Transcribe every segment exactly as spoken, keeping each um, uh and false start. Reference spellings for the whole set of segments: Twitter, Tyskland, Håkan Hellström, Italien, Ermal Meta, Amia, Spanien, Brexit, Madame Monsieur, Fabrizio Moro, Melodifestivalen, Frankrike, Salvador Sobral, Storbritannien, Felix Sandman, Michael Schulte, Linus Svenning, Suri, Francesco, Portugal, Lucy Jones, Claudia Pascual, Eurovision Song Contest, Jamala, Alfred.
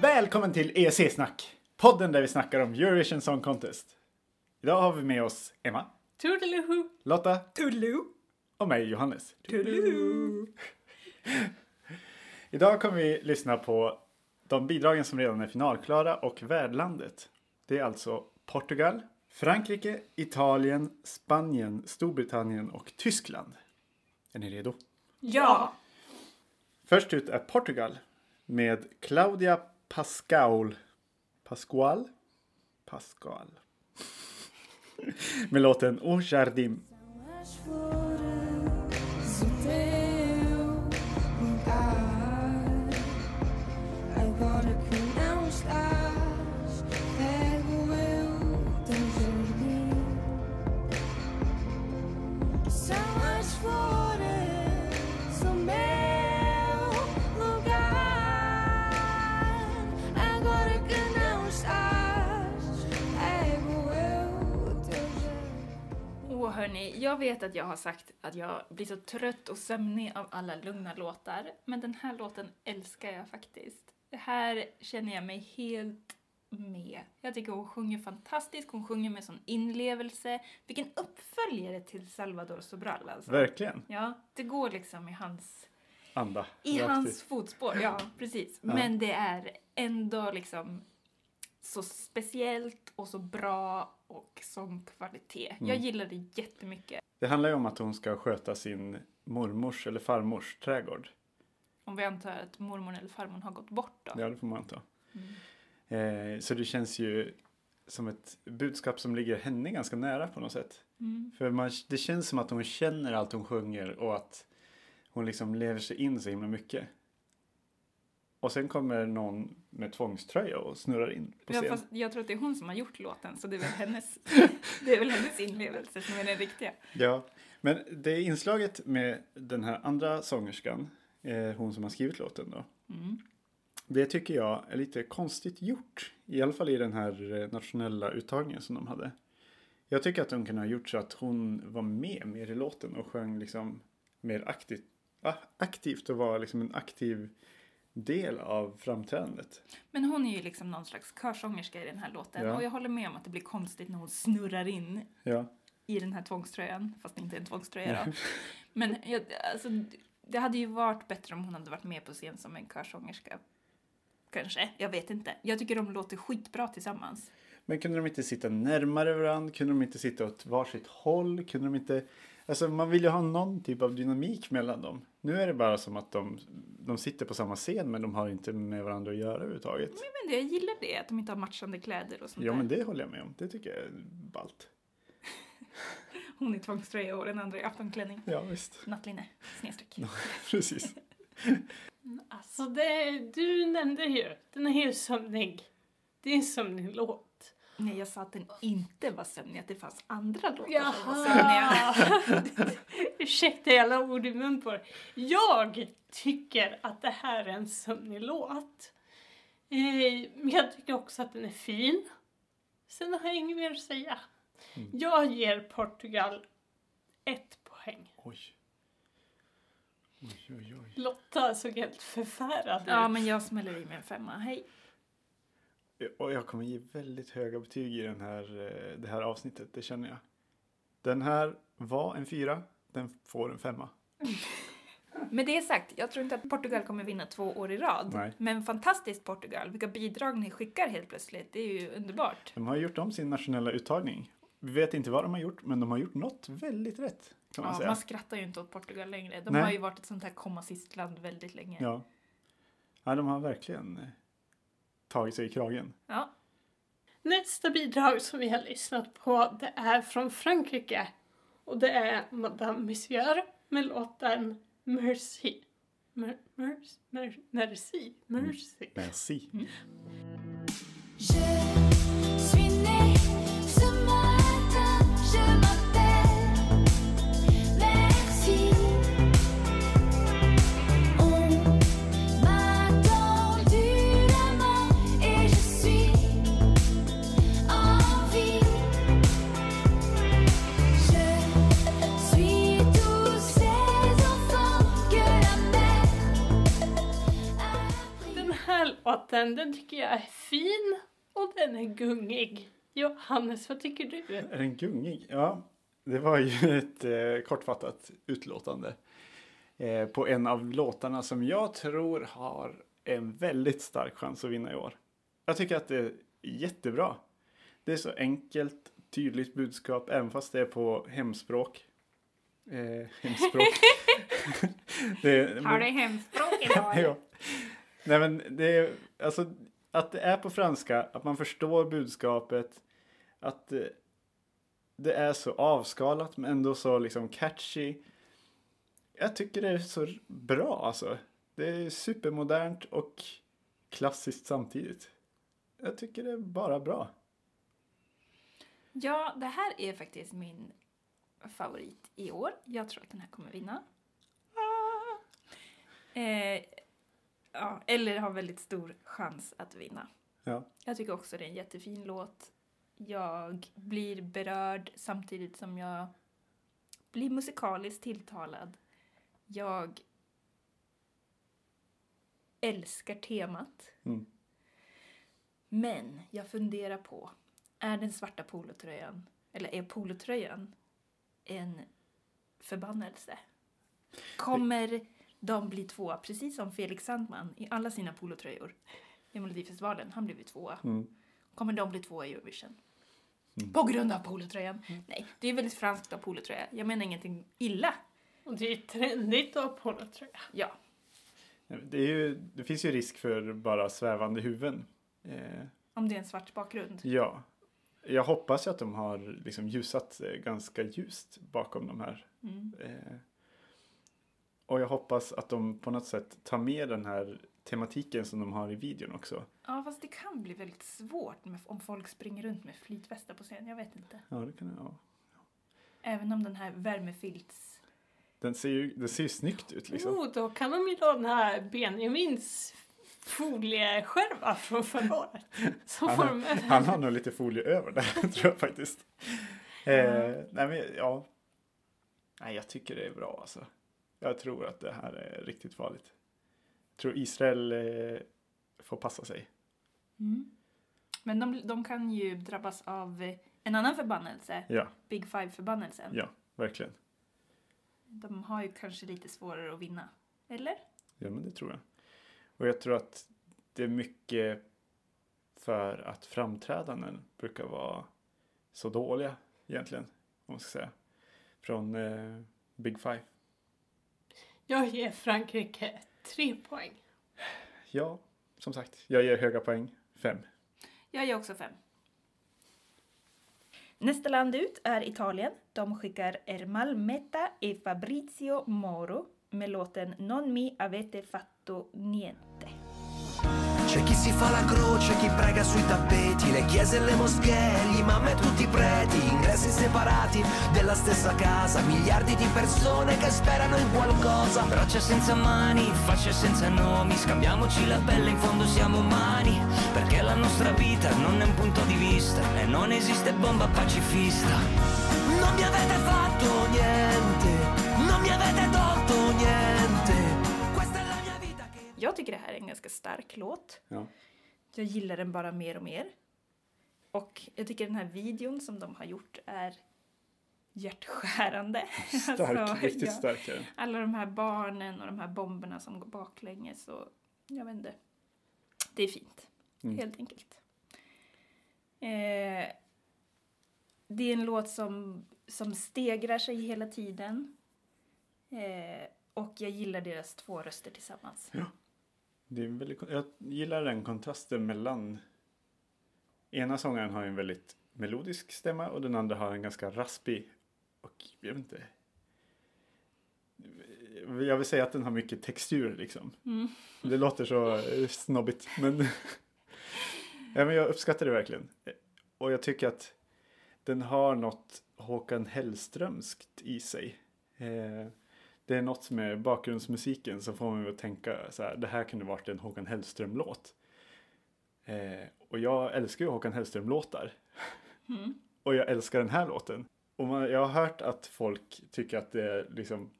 Välkommen till E C-snack, podden där vi snackar om Eurovision Song Contest. Idag har vi med oss Emma, Toodaloo, Lotta, Toodaloo, och mig Johannes, Toodaloo. Idag kommer vi lyssna på de bidragen som redan är finalklara och värdlandet. Det är alltså Portugal, Frankrike, Italien, Spanien, Storbritannien och Tyskland. Är ni redo? Ja! Först ut är Portugal med Claudia Pascual. Pascual? Pascual. Med låten O Jardim. Hörrni, jag vet att jag har sagt att jag blir så trött och sömnig av alla lugna låtar. Men den här låten älskar jag faktiskt. Det här känner jag mig helt med. Jag tycker hon sjunger fantastiskt. Hon sjunger med sån inlevelse. Vilken uppföljare till Salvador Sobral alltså. Verkligen. Ja, det går liksom i hans... anda. I hans fotspår, ja precis. Ja. Men det är ändå liksom... så speciellt och så bra och som kvalitet. Jag mm. gillar det jättemycket. Det handlar ju om att hon ska sköta sin mormors eller farmors trädgård. Om vi antar att mormor eller farmor har gått bort då. Ja, det får man anta. Mm. Eh, så det känns ju som ett budskap som ligger henne ganska nära på något sätt. Mm. För man, det känns som att hon känner allt hon sjunger och att hon liksom lever sig in så himla mycket. Och sen kommer någon med tvångströja och snurrar in på scen. Ja, fast jag tror att det är hon som har gjort låten. Så det är väl hennes, det är väl hennes inlevelse som är den riktiga. Ja, men det är inslaget med den här andra sångerskan. Eh, hon som har skrivit låten då. Mm. Det tycker jag är lite konstigt gjort. I alla fall i den här nationella uttagningen som de hade. Jag tycker att de kunde ha gjort så att hon var med mer i låten. Och sjöng liksom mer aktivt, aktivt och var liksom en aktiv... del av framträdandet. Men hon är ju liksom någon slags körsångerska i den här låten. Ja. Och jag håller med om att det blir konstigt när hon snurrar in ja. i den här tvångströjan. Fast inte en tvångströja då. Men jag, alltså, det hade ju varit bättre om hon hade varit med på scen som en körsångerska. Kanske, jag vet inte. Jag tycker de låter skitbra tillsammans. Men kunde de inte sitta närmare varandra? Kunde de inte sitta åt varsitt håll? Kunde de inte... Alltså man vill ju ha någon typ av dynamik mellan dem. Nu är det bara som att de, de sitter på samma scen men de har inte med varandra att göra överhuvudtaget. Men, men det, jag gillar det, att de inte har matchande kläder och sånt ja, där. Ja men det håller jag med om, det tycker jag är ballt. Hon är tvångströja och den andra är aftonklänning. Ja visst. Nattlinne, snedstryck. Precis. Alltså det, du nämnde ju, den är helt sömnig. Det är en sömnig låt. Nej, jag sa att den inte var sömnig. Att det fanns andra låtar Jaha. som var sömniga. Ursäkta alla ord i mun på det. Jag tycker att det här är en sömnig låt. Eh, men jag tycker också att den är fin. Sen har jag inget mer att säga. Mm. Jag ger Portugal ett poäng. Oj. Oj, oj, oj. Lotta såg helt förfärad ut. Ja, men jag smäller i med en femma. Hej. Och jag kommer ge väldigt höga betyg i den här, det här avsnittet, det känner jag. Den här var en fyra, den får en femma. Med det sagt, jag tror inte att Portugal kommer vinna två år i rad. Nej. Men fantastiskt Portugal, vilka bidrag ni skickar helt plötsligt, det är ju underbart. De har gjort om sin nationella uttagning. Vi vet inte vad de har gjort, men de har gjort något väldigt rätt, kan man ja, säga. Man skrattar ju inte åt Portugal längre. De Nej. har ju varit ett sånt här komma sist land väldigt länge. Ja. ja, de har verkligen... tagit sig i kragen. Ja. Nästa bidrag som vi har lyssnat på, det är från Frankrike. Och det är Madame Monsieur med låten Merci. Mer- mer- mer- merci. Merci. Mm. Merci. Mm. här låten, den tycker jag är fin och den är gungig. Johannes, vad tycker du? Är den gungig? Ja, det var ju ett eh, kortfattat utlåtande eh, på en av låtarna som jag tror har en väldigt stark chans att vinna i år. Jag tycker att det är jättebra. Det är så enkelt, tydligt budskap, även fast det är på hemspråk. Eh, hemspråk. det, har du hemspråk idag? Ja. Nej, men det är, alltså, att det är på franska, att man förstår budskapet, att det, det är så avskalat men ändå så liksom catchy. Jag tycker det är så bra alltså. Det är supermodernt och klassiskt samtidigt. Jag tycker det är bara bra. Ja, det här är faktiskt min favorit i år. Jag tror att den här kommer vinna. Ah. Eh, ja, eller har väldigt stor chans att vinna. Ja. Jag tycker också det är en jättefin låt. Jag blir berörd samtidigt som jag blir musikaliskt tilltalad. Jag älskar temat. Mm. Men jag funderar på, är den svarta polotröjan, eller är polotröjan en förbannelse? Kommer de bli tvåa, precis som Felix Sandman i alla sina polotröjor i Melodifestivalen? Han blev ju tvåa. Mm. Kommer de bli tvåa i Eurovision? Mm. På grund av polotröjan? Mm. Nej, det är väldigt franskt av polotröja. Jag menar ingenting illa. Och det är ju trendigt av polotröja. Ja. Det, är ju, det finns ju risk för bara svävande huvuden. Eh. Om det är en svart bakgrund. Ja. Jag hoppas ju att de har liksom ljusat ganska ljust bakom de här. Mm. Eh, och jag hoppas att de på något sätt tar med den här tematiken som de har i videon också. Ja, fast det kan bli väldigt svårt med, om folk springer runt med flytvästar på scen. Jag vet inte. Ja, det kan det. Ja. Även om den här värmefilts... Den ser ju, den ser ju snyggt ut liksom. Jo, då kan de ju ta den här Benjamins folieskärva från förra året. Han, han, han har nog lite folie över där, tror jag faktiskt. Eh, nej, men ja. Nej, jag tycker det är bra alltså. Jag tror att det här är riktigt farligt. Jag tror Israel eh, får passa sig. Mm. Men de, de kan ju drabbas av en annan förbannelse. Ja. Big Five-förbannelsen. Ja, verkligen. De har ju kanske lite svårare att vinna, eller? Ja, men det tror jag. Och jag tror att det är mycket för att framträdanden brukar vara så dåliga egentligen, om man ska säga. Från eh, Big Five. Jag ger Frankrike tre poäng. Ja, som sagt. Jag ger höga poäng, fem. Jag ger också fem. Nästa land ut är Italien. De skickar Ermal Meta och Fabrizio Moro med låten Non mi avete fatto niente. C'è chi si fa la croce, chi prega sui tappeti, le chiese e le moschee, gli imam e tutti i preti, ingressi separati della stessa casa, miliardi di persone che sperano in qualcosa. Braccia senza mani, facce senza nomi, scambiamoci la pelle, in fondo siamo umani, perché la nostra vita non è un punto di vista e non esiste bomba pacifista. Non mi avete fatto niente, non mi avete tolto niente. Jag tycker det här är en ganska stark låt. Ja. Jag gillar den bara mer och mer. Och jag tycker den här videon som de har gjort är hjärtskärande. Stark, alltså, riktigt ja, stark. Alla de här barnen och de här bomberna som går baklänges. Så jag vet inte. Det är fint. Mm. Helt enkelt. Eh, det är en låt som, som stegrar sig hela tiden. Eh, och jag gillar deras två röster tillsammans. Ja. Det är väldigt, jag gillar den kontrasten mellan... Ena sångaren har en väldigt melodisk stämma. Och den andra har en ganska raspig. Och jag vet inte... Jag vill säga att den har mycket textur liksom. Mm. Det låter så snobbigt. Men, ja, men jag uppskattar det verkligen. Och jag tycker att den har något Håkan Hellströmskt i sig. Eh, Det är något med bakgrundsmusiken som får mig att tänka så här: det här kunde varit en Håkan Hellström-låt. Eh, och jag älskar ju Håkan Hellström-låtar. Mm. Och jag älskar den här låten. Och man, jag har hört att folk tycker att det är liksom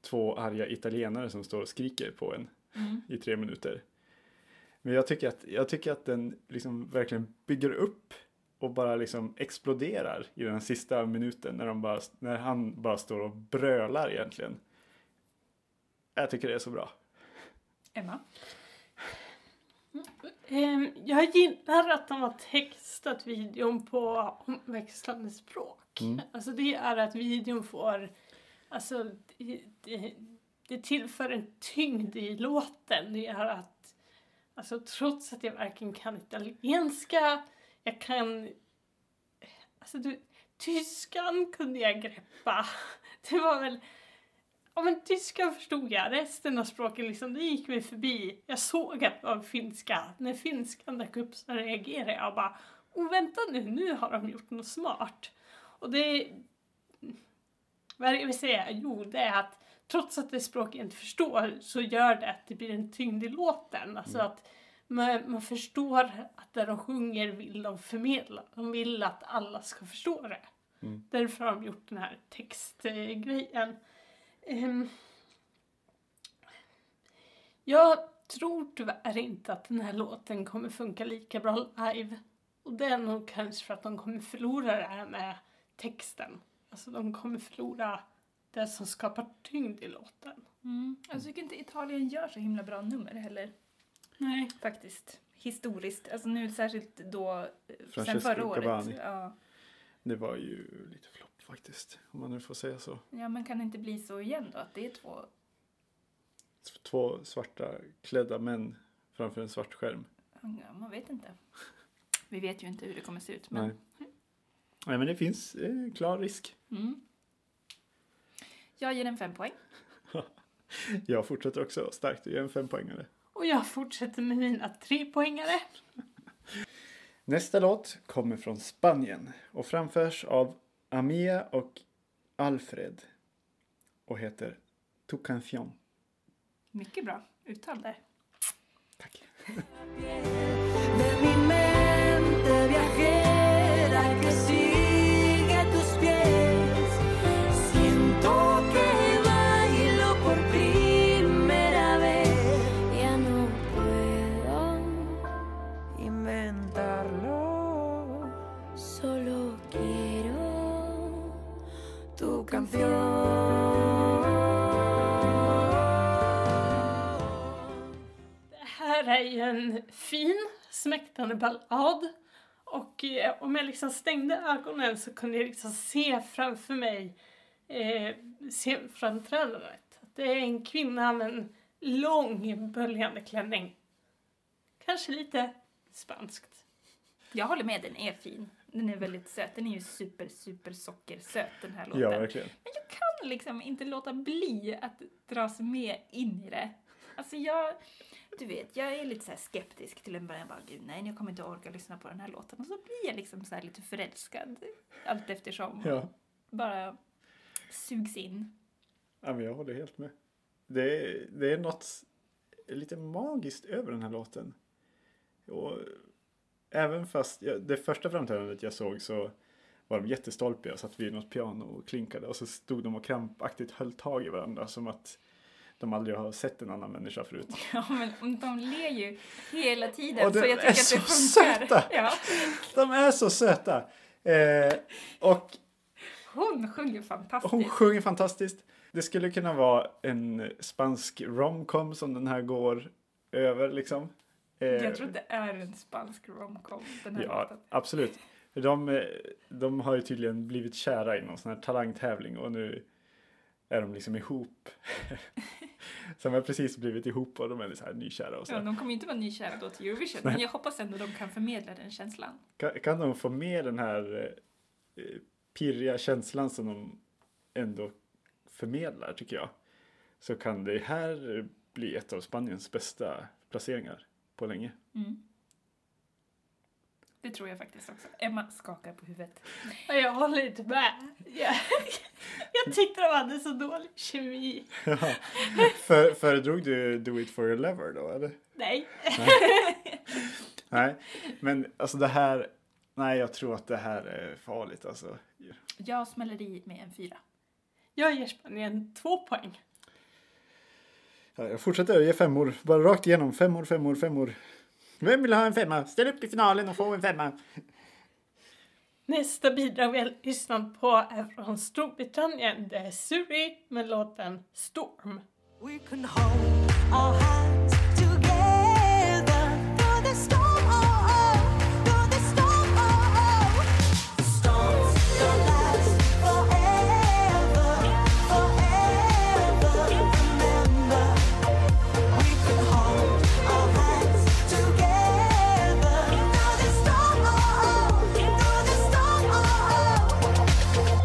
två arga italienare som står och skriker på en mm. i tre minuter. Men jag tycker att, jag tycker att den liksom verkligen bygger upp och bara liksom exploderar i den sista minuten när, de bara, när han bara står och brölar egentligen. Jag tycker det är så bra. Emma? Jag gillar att de har textat videon på omväxlande språk. Mm. Alltså det är att videon får... Alltså det, det, det tillför en tyngd i låten. Det är att... Alltså trots att jag verkligen kan italienska... Jag kan... Alltså du... Tyskan kunde jag greppa. Det var väl... Ja, men tyskan förstod jag. Resten av språken liksom, det gick mig förbi. Jag såg att det var finska. När finskan dök upp så reagerade jag och bara, oh vänta nu, nu har de gjort något smart. Och det, vad är det jag vill säga? Jo, det är att trots att det språk jag inte förstår så gör det att det blir en tyngd i låten. Alltså att man, man förstår att det de sjunger vill de förmedla. De vill att alla ska förstå det. Mm. Därför har de gjort den här textgrejen. Um, jag tror tyvärr inte att den här låten kommer funka lika bra live. Och det är nog kanske för att de kommer förlora det här med texten. Alltså de kommer förlora det som skapar tyngd i låten. Mm. Jag tycker inte Italien gör så himla bra nummer heller. Nej. Faktiskt. Historiskt. Alltså nu särskilt då Francesco, sen förra året. Ja. Det var ju lite flott. Faktiskt, om man nu får säga så. Ja, men kan det inte bli så igen då? Att det är två... Två svarta klädda män framför en svart skärm. Ja, man vet inte. Vi vet ju inte hur det kommer se ut. Men... Nej. Nej, men det finns eh, klar risk. Mm. Jag ger en fem poäng. Jag fortsätter också starkt och ger en fem poängare. Och jag fortsätter med mina tre poängare. Nästa låt kommer från Spanien och framförs av Amia och Alfred och heter Tu Canción. Mycket bra uttal där. Tack. Det är en fin, smäktande ballad. Och eh, om jag liksom stängde ögonen så kunde jag liksom se framför mig eh, se framträdandet. Det är en kvinna med en lång böljande klänning. Kanske lite spanskt. Jag håller med, den är fin. Den är väldigt söt. Den är ju super, super sockersöt, den här låten. Ja, verkligen. Men jag kan liksom inte låta bli att dras med in i det. Alltså jag, du vet, jag är lite så här skeptisk till en början. Jag bara, gud nej, jag kommer inte orka lyssna på den här låten. Och så blir jag liksom så här lite förälskad allt eftersom. Ja. Bara sugs in. Ja, men jag håller helt med. Det är, det är något lite magiskt över den här låten. Och även fast, jag, det första framträdandet jag såg så var de jättestolpiga. Satt vid något piano och klinkade och så stod de och krampaktigt höll tag i varandra som att de aldrig har sett en annan människa förut. Ja, men de ler ju hela tiden. Och så jag tycker att det funkar. Ja. De är så söta. Eh, och hon sjunger fantastiskt. Hon sjunger fantastiskt. Det skulle kunna vara en spansk romcom som den här går över. Liksom. Eh, jag tror att det är en spansk romcom. Den här ja, låten. Absolut. De, de har ju tydligen blivit kära i någon sån här talangtävling. Och nu... är de liksom ihop. Som har precis blivit ihop och de är så här nykära. Och så. Ja, de kommer ju inte vara nykära då till Eurovision. Men jag hoppas ändå de kan förmedla den känslan. Kan, kan de få med den här eh, pirriga känslan som de ändå förmedlar, tycker jag. Så kan det här bli ett av Spaniens bästa placeringar på länge. Mm. Det tror jag faktiskt också. Emma skakar på huvudet. Jag håller inte med. Jag, jag tyckte de hade så dålig kemi. Ja. För, föredrog du Do It For Your Lover då, eller? Nej. Nej. Nej, men alltså det här... Nej, jag tror att det här är farligt, alltså. Jag smäller i med en fyra. Jag ger Spanien två poäng. Ja, jag fortsätter att ge femmor. Bara rakt igenom. Femmor, femmor, femmor. Vem vill ha en femma? Ställ upp i finalen och få en femma. Nästa bidrag vi har lyssnat på är från Storbritannien. Det är Suri med låten Storm. We can hold our hands together through the storm, oh oh, through the storm, oh oh. Storms don't last forever, forever, remember. We can hold our hands together through the storm, oh oh, through the storm, oh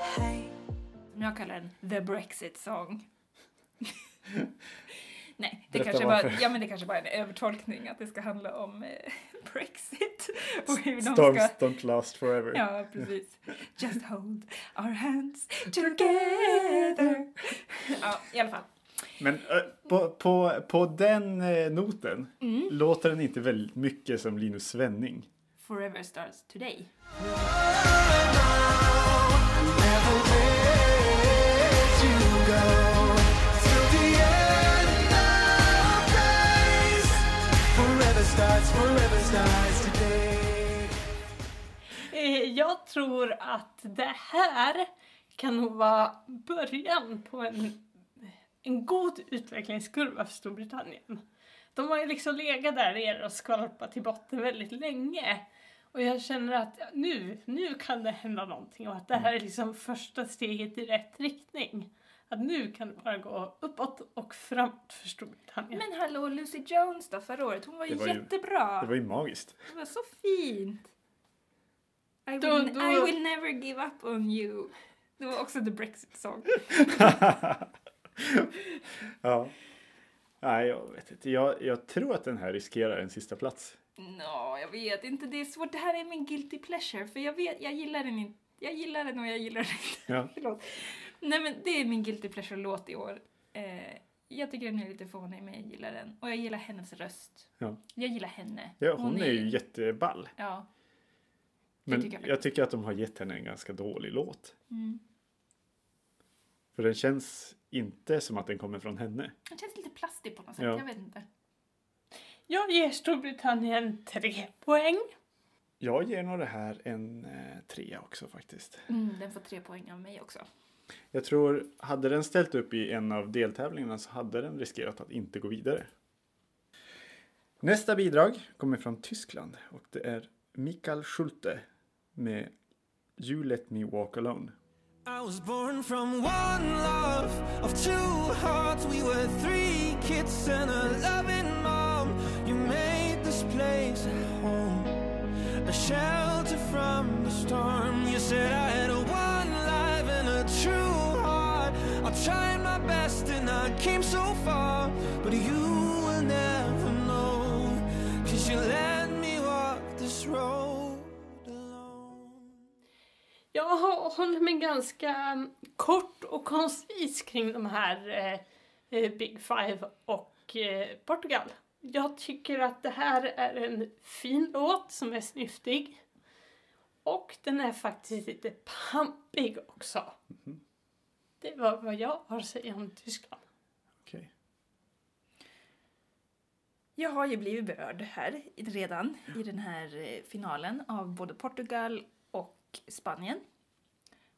oh. Hej, jag kallar den The Brexit Song. Nej, det kanske, bara, ja, men det kanske bara är en övertolkning att det ska handla om eh, Brexit. Och hur storms de ska... don't last forever. Ja, precis. Just hold our hands together. Ja, i alla fall. Men äh, på, på, på den eh, noten mm. låter den inte väldigt mycket som Linus Svenning. Forever starts today. Jag tror att det här kan nog vara början på en, en god utvecklingskurva för Storbritannien. De har ju liksom legat där er och skvalpat till botten väldigt länge. Och jag känner att nu, nu kan det hända någonting. Och att det här är liksom första steget i rätt riktning. Att nu kan det bara gå uppåt och framåt för Storbritannien. Men hallå, Lucy Jones då förra året. Hon var ju det var jättebra. Ju, det var ju magiskt. Det var så fint. I will, då, då... I will never give up on you. Det var också The Brexit Song. Ja. Nej, jag vet inte. Jag, jag tror att den här riskerar en sista plats. No, jag vet inte. Det är svårt. Det här är min guilty pleasure. För jag vet, jag gillar den inte. Jag gillar den och jag gillar den inte. Ja. Förlåt. Nej, men det är min guilty pleasure-låt i år. Eh, jag tycker den är lite fånig, men jag gillar den. Och jag gillar hennes röst. Ja. Jag gillar henne. Ja, hon, hon är ju jätteball. Ja. Men tycker jag. jag tycker att de har gett henne en ganska dålig låt. Mm. För den känns inte som att den kommer från henne. Den känns lite plastig på något sätt, ja. Jag vet inte. Jag ger Storbritannien tre poäng. Jag ger nog det här en eh, trea också faktiskt. Mm, den får tre poäng av mig också. Jag tror, hade den ställt upp i en av deltävlingarna så hade den riskerat att inte gå vidare. Nästa bidrag kommer från Tyskland och det är Michael Schulte med You Let Me Walk Alone. I was born from one love of two hearts. We were three kids and a loving mom. You made this place a home, a shelter from the storm. You said I had a one life and a true heart. I tried my best and I came so far, but you will never know, 'cause you let me walk this road alone. Jag håller mig ganska kort och koncis kring de här eh, Big Five och eh, Portugal. Jag tycker att det här är en fin låt som är snyftig. Och den är faktiskt lite pampig också. Mm-hmm. Det var vad jag har att säga om Tyskland. Okej. Okay. Jag har ju blivit berörd här redan i den här finalen av både Portugal och Spanien.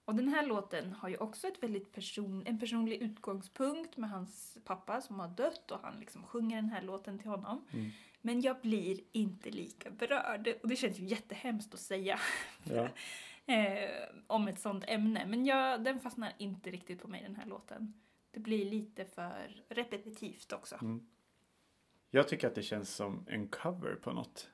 Och den här låten har ju också ett väldigt person, en personlig utgångspunkt med hans pappa som har dött och han liksom sjunger den här låten till honom. Mm. Men jag blir inte lika berörd. Och det känns ju jättehemskt att säga ja. eh, om ett sånt ämne. Men jag, den fastnar inte riktigt på mig, den här låten. Det blir lite för repetitivt också. Mm. Jag tycker att det känns som en cover på något.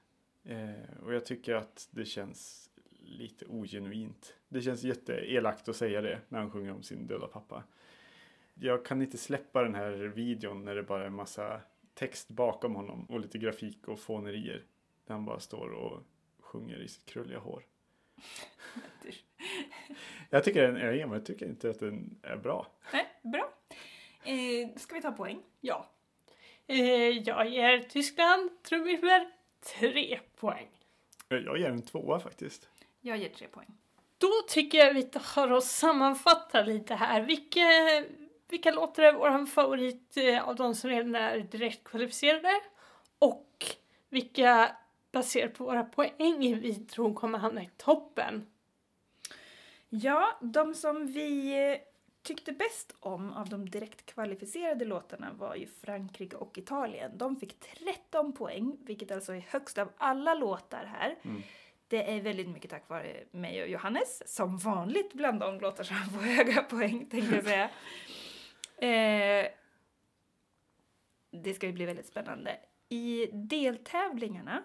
Eh, och jag tycker att det känns... lite ogenuint. Det känns jätteelakt att säga det när han sjunger om sin döda pappa. Jag kan inte släppa den här videon när det bara är en massa text bakom honom och lite grafik och fånerier. Där han bara står och sjunger i sitt krulliga hår. Jag tycker den är en, jag tycker inte att den är bra. Nej, bra. Eh, ska vi ta poäng? Ja. Eh, jag ger Tyskland, trumvirvel, tre poäng. Jag ger en tvåa faktiskt. Jag ger tre poäng. Då tycker jag vi tar och sammanfattar lite här. Vilka, vilka låtar är vår favorit av de som redan är direkt kvalificerade? och vilka baserat på våra poäng vi tror kommer hamna i toppen. Ja, de som vi tyckte bäst om av de direkt kvalificerade låtarna var ju Frankrike och Italien. De fick tretton poäng, vilket alltså är högst av alla låtar här. Mm. Det är väldigt mycket tack vare mig och Johannes, som vanligt bland de låtar som får höga poäng, tänker jag säga. eh, det ska ju bli väldigt spännande. I deltävlingarna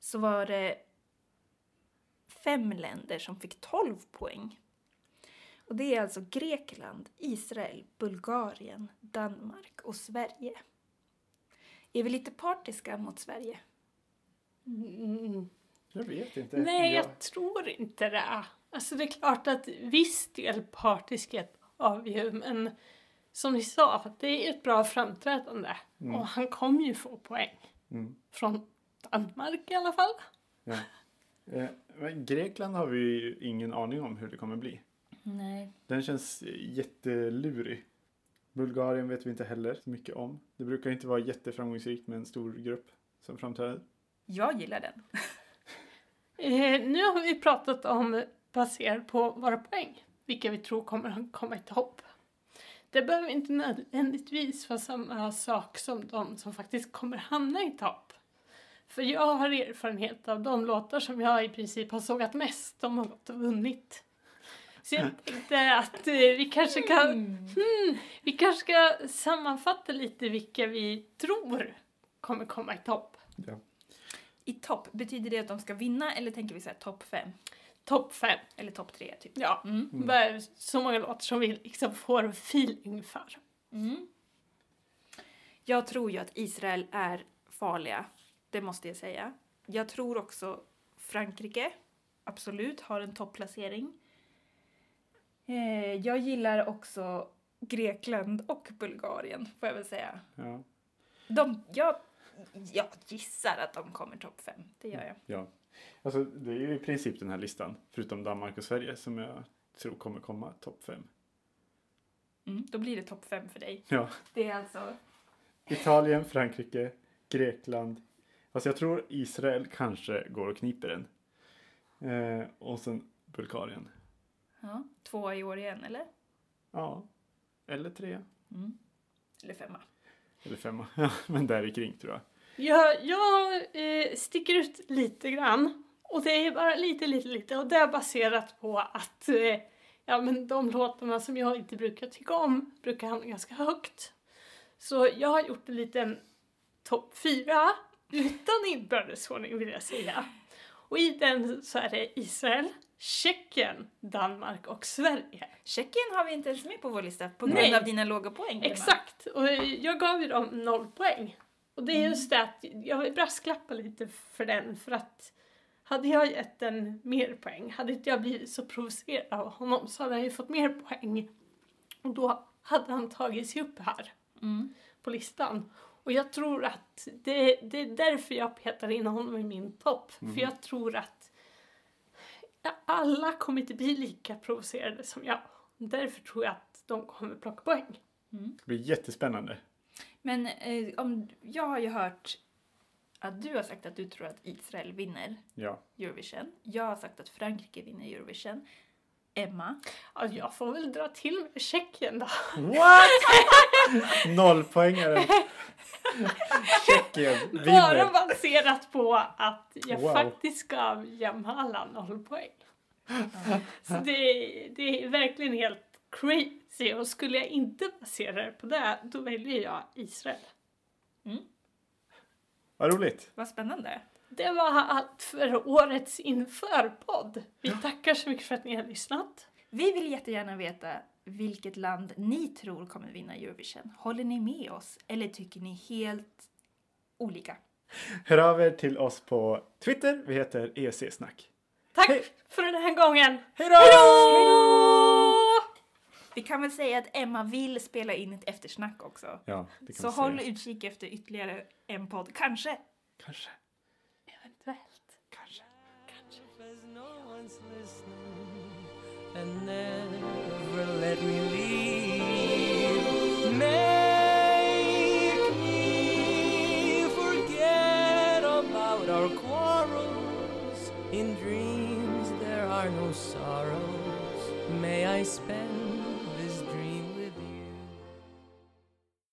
så var det fem länder som fick tolv poäng. Och det är alltså Grekland, Israel, Bulgarien, Danmark och Sverige. Är vi lite partiska mot Sverige? Mm. Jag vet inte. Nej, jag, jag tror inte det. Alltså det är klart att viss del partiskhet av ju, men som ni sa, det är ett bra framträdande. Mm. Och han kommer ju få poäng. Mm. Från Danmark i alla fall. Ja. Eh, men Grekland har vi ju ingen aning om hur det kommer bli. Nej. Den känns jättelurig. Bulgarien vet vi inte heller så mycket om. Det brukar inte vara jätteframgångsrikt med en stor grupp som framträder. Jag gillar den. eh, nu har vi pratat om baserat på våra poäng. Vilka vi tror kommer komma i topp. Det behöver inte nödvändigtvis vara samma sak som de som faktiskt kommer hamna i topp. För jag har erfarenhet av de låtar som jag i princip har sågat mest. De har gått och vunnit. Så jag tänkte att vi kanske kan hmm, vi kanske ska sammanfatta lite vilka vi tror kommer komma i topp. Ja. I topp, betyder det att de ska vinna eller tänker vi säga topp fem? Topp fem. Eller topp tre typ. Ja, mm. Mm. Så många låtar som vi liksom får feeling för. Mm. Jag tror ju att Israel är farliga. Det måste jag säga. Jag tror också Frankrike absolut har en topplacering. Eh, jag gillar också Grekland och Bulgarien får jag väl säga. Ja. De, jag, jag gissar att de kommer topp fem. Det gör jag. Ja. Alltså, det är ju i princip den här listan. Förutom Danmark och Sverige som jag tror kommer komma topp fem. Mm, då blir det topp fem för dig. Ja. Det är alltså Italien, Frankrike, Grekland. Alltså jag tror Israel kanske går och kniper den. Eh, och sen Bulgarien. Ja, två i år igen, eller? Ja, eller tre. Mm. Eller femma. Eller femma, ja, men där kring tror jag. Ja, jag eh, sticker ut lite grann. Och det är bara lite, lite, lite. Och det är baserat på att eh, ja, men de låtarna som jag inte brukar tycka om brukar hamna ganska högt. Så jag har gjort en liten topp fyra. Utan inbördesordning vill jag säga. Och i den så är det Israel, Tjeckien, Danmark och Sverige. Tjeckien har vi inte ens med på vår lista på grund Nej. av dina låga poäng. Exakt, och jag gav ju dem noll poäng. Och det är mm. just det att jag brasklappar lite för den. För att hade jag gett den mer poäng, hade inte jag blivit så provocerad av honom så hade jag ju fått mer poäng. Och då hade han tagit sig upp här mm. på listan. Och jag tror att det, det är därför jag petar in honom i min topp. Mm. För jag tror att alla kommer inte bli lika provocerade som jag. Därför tror jag att de kommer plocka poäng. Mm. Det blir jättespännande. Men eh, om, jag har ju hört att du har sagt att du tror att Israel vinner ja. Eurovision. Jag har sagt att Frankrike vinner Eurovision. Emma. Ja, jag får väl dra till med Tjeckien då. What? Nollpoängare. Tjeckien vinner. Bara baserat på att jag wow. faktiskt gav Jamala noll poäng. Mm. Så det, det är verkligen helt crazy. Och skulle jag inte basera det på det, då väljer jag Israel. Mm. Vad roligt. Vad spännande. Det var allt för årets införpodd. Vi tackar så mycket för att ni har lyssnat. Vi vill jättegärna veta vilket land ni tror kommer vinna Eurovision. Håller ni med oss eller tycker ni helt olika? Hör av er till oss på Twitter. Vi heter E C Snack. Tack Hej. för den här gången. Hej då! Vi kan väl säga att Emma vill spela in ett eftersnack också. Ja, det kan så håll säga. Utkik efter ytterligare en podd. Kanske. Kanske. Kanske. Kanske. As no one's listening and never let me leave. Make me free. In dreams there are no sorrows. May I spend this dream with you.